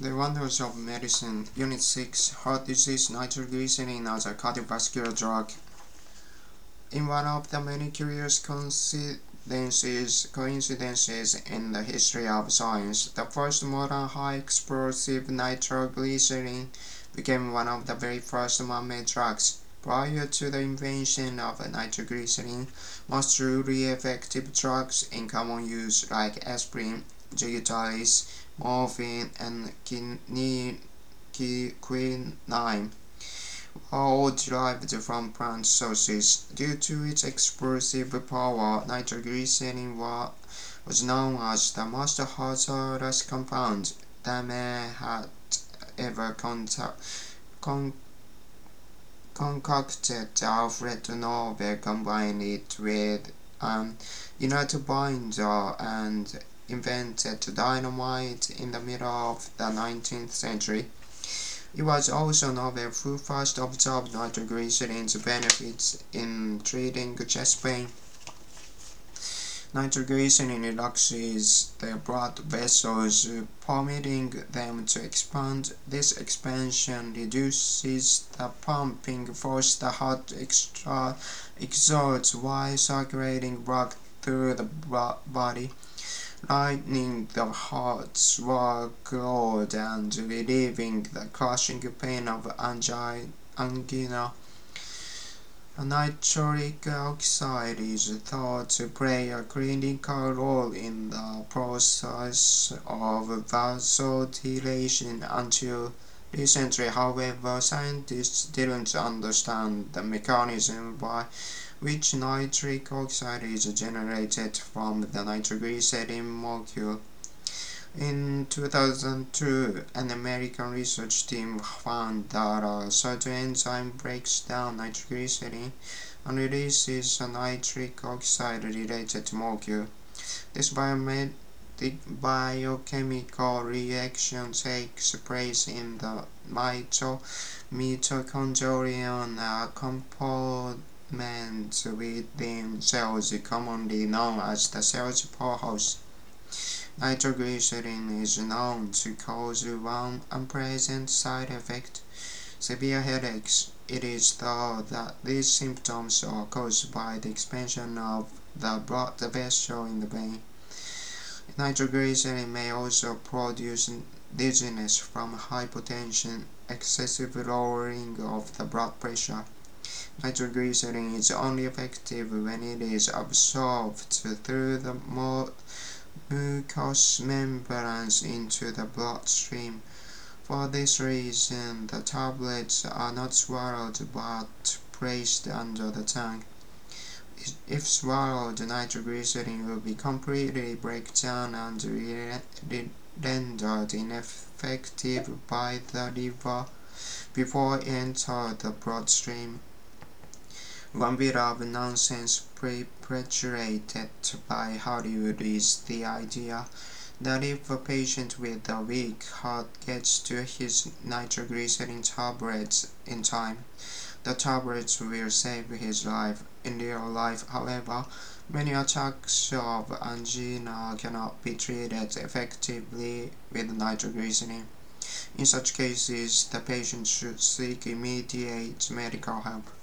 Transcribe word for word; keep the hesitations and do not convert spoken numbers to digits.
The Wonders of Medicine, Unit six, Heart Disease, Nitroglycerin as a Cardiovascular Drug. In one of the many curious coincidences, coincidences in the history of science, the first modern high-explosive nitroglycerin became one of the very first man-made drugs. Prior to the invention of nitroglycerin, most truly effective drugs in common use like aspirin, digitalis, morphine, and quinine are all derived from plant sources. Due to its explosive power, nitroglycerin was known as the most hazardous compound that man had ever concocted. Alfred Nobel combined it with an inert binder and invented dynamite in the middle of the nineteenth century. It was also Nobel who first observed nitroglycerin's benefits in treating chest pain. Nitroglycerin relaxes the blood vessels, permitting them to expand. This expansion reduces the pumping force the heart extra exerts while circulating blood through the body, lightening the heart's workload and relieving the crushing pain of angina. Nitric oxide is thought to play a critical role in the process of vasodilation until recently. However, scientists didn't understand the mechanism by which nitric oxide is generated from the nitroglycerin molecule. In two thousand two, an American research team found that a certain enzyme breaks down nitroglycerin and releases a nitric oxide-related molecule. This biomed The biochemical reaction takes place in the mito mitochondrion, a compartment within cells commonly known as the cell's poorhouse. Nitroglycerin is known to cause one unpleasant side effect, severe headaches. It is thought that these symptoms are caused by the expansion of the blood vessel in the brain. Nitroglycerin may also produce dizziness from hypotension, excessive lowering of the blood pressure. Nitroglycerin is only effective when it is absorbed through the mucous membranes into the bloodstream. For this reason, the tablets are not swallowed but placed under the tongue. If swallowed, nitroglycerin will be completely broken down and re re rendered ineffective by the liver before it enters the bloodstream. One bit of nonsense perpetuated by Hollywood is the idea that if a patient with a weak heart gets to his nitroglycerin tablets in time, the tablets will save his life. In real life, however, many attacks of angina cannot be treated effectively with nitroglycerin. In such cases, the patient should seek immediate medical help.